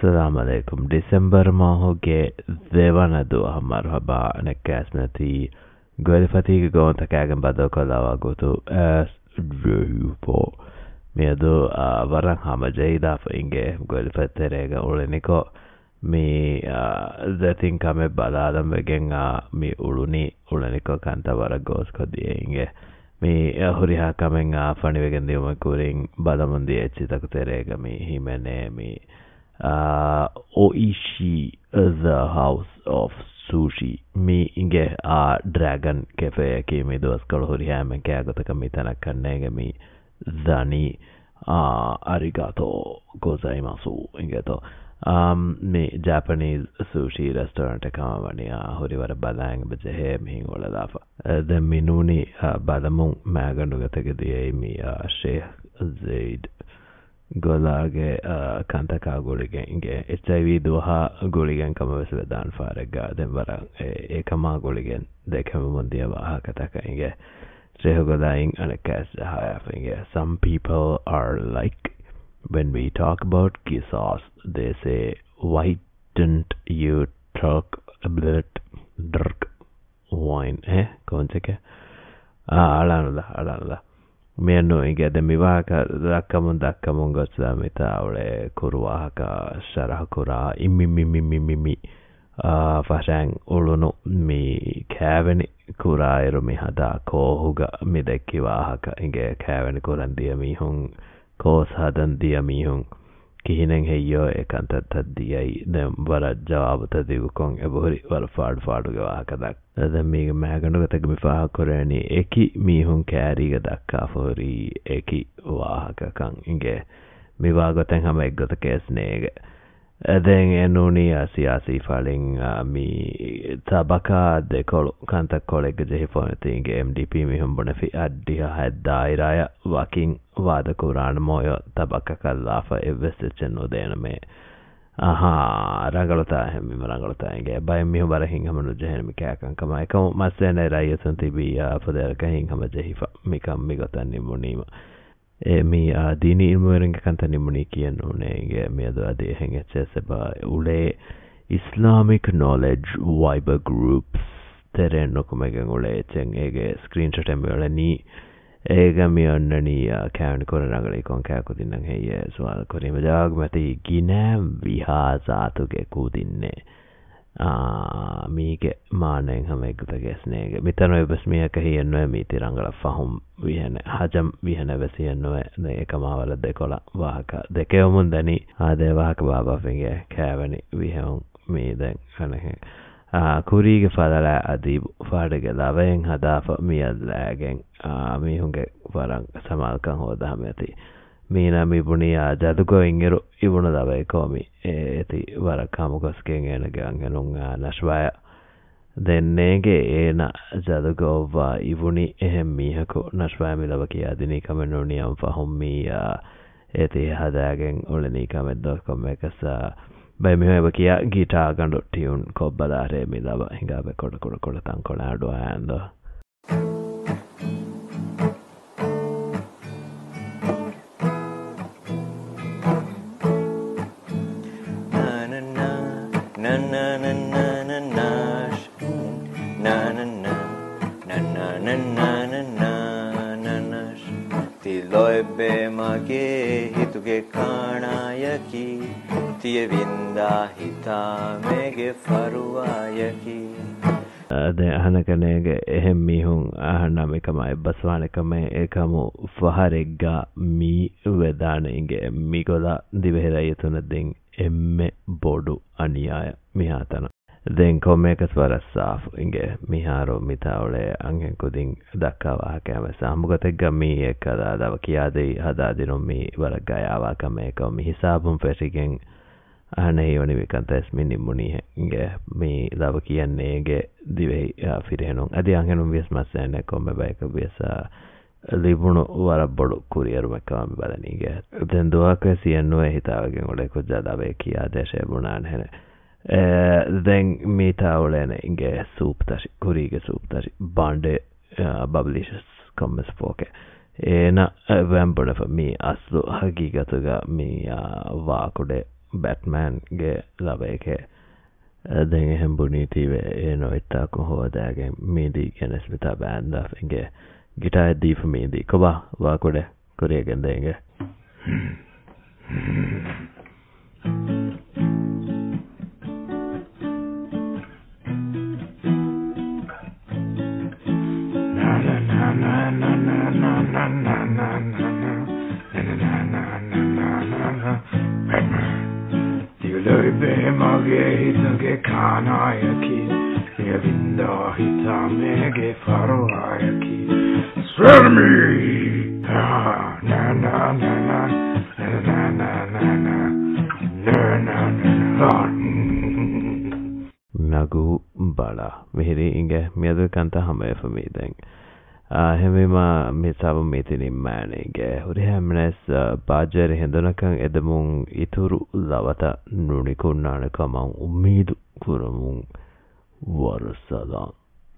Assalamualaikum. December ma hoge dewana dua marhaba nekasnati golfati go takagan badokalawa go to as for me do varang hamajeda finge golfaterega oleniko me zatin kame balada megenga me uluni oleniko kanta varagos kodienge me huriha kamenga fani vegendium kuring badamundi echitakuterega me himene me Oishi the house of sushi me inge dragon cafe ke me dos kal hori hamen ke agata me tanak kannege me zani arigato gozaimasu inge to me Japanese sushi restaurant kamania hori war balang beje me ngola dafa the minuni balamun maganu gatege de me Sheikh Zaid golage kantaka goligen ge HIV duha goligen kamavesle dan faraga den bara ekama goligen dekam mondia baha kataka inge sehogodain anakas hafinge. Some people are like when we talk about kisas they say why didn't you talk about dark wine koncheke ala me no inge de mivaka rakkamun gotsa meta ole kurwaka sharakura imimimimimi fasang uluno mi kaveni kurairo mi hada kohuga mi dekiwahaka inge kaveni kurandia mi hun kos hadandia mi hun kihinen heyo ekanta taddiai dem bara jawab tadigu kon ebori wal faadu ga hakada da mi maganu gatag mi faha korani eki mi hun kari ga dakka fori eki wahaka kan inge mi wagoten hama eggot kesnege den enuni asiasi falling mi tabaka de kol kanta kolege je fonting MDP mi hun bonafi addiha hadairaya waking wada kuran moyo tabaka kallafa evsecheno dename aha ragalota mi ragalota inge bay mi hun bara hingamanu jehen mi kakan kama ekam masene raya santi bi afadar kahin hama jehifa mikam mi gotan nimunima me dini ilmuering kanta nimuni kiyanu nege me do ade henge seba ule Islamic knowledge Viber groups tereno komegen ule cheng ege screenshot emulani ega me onnani account koranagale kon ka kudinnan heye swal korima jagmati ginam vihaza tuge kudinne mege maanen hamegutage snege mitano ebasmiya kahiyanno me tirangala fahum vihane hajam vihane vesiyanno ne ekamawala dekola wahaka dekemundani ade wahaka baba finge kavani vihon me den kanahe kurige fadala adib fadage laven hadafa miyadlagen me hunge varang samalkan hodahameti Mina mi bunia jadugo ingero ibuna dabe komi eti varakamu gosken enagang enunga naswaya dennege ena jadugo va ibuni ehmi hako naswaya milabaki adini kamenoni am fahommi eti hadagen oleni kamed.com ekasa bay mihoe bakia guitar gando tune kobbalare milaba hingabe kodakoda tankola do ando Mage hituge kanayaki tie vinda hita mege faruayaki ade hanakanege ehmi hun ahana mekamai baswana kame ekamu faharega mi wedana inge migola divhera yetuna den emme bodu aniyaya mihatana den komekas varasaf inge miharo mitawle angen kudin dakkawa kame samugate gami ekada davakiyade hadadino mi varagayawa kame ko mi hisabum fesigen ane yoni vikantes minimuni inge mi davakiyane inge dive firenon adi angenum vesmasene komme baika vesa libuno warabodu courier makam badani inge den doaka sienwe hitawgen ole ko jadabe kiyade shebunan hene then mita olen inge suptas kurige suptas bande publishers comes foke ena vambona for me aslu hagigatuga mi vakude Batman ගේ ලබයක දැන් එහෙම බුනීතිවේ ඒ නොයිතා කොහොදාගේ මේදී කෙනස්මිතා බෑන්දාගේ ගිටාය දීප මේදී කොබා වාකොඩ කොරියගෙන් දෙන්ගේ Nagu Bala Mihiri Inge Miadu Kanta Hame for me then. Hemima Mitsabu Mitini Manige Urihamnes Bajer Hindunakang Edamung Ituru Lavata Nunikunana Kamang Umidu Kuramung Warusalam.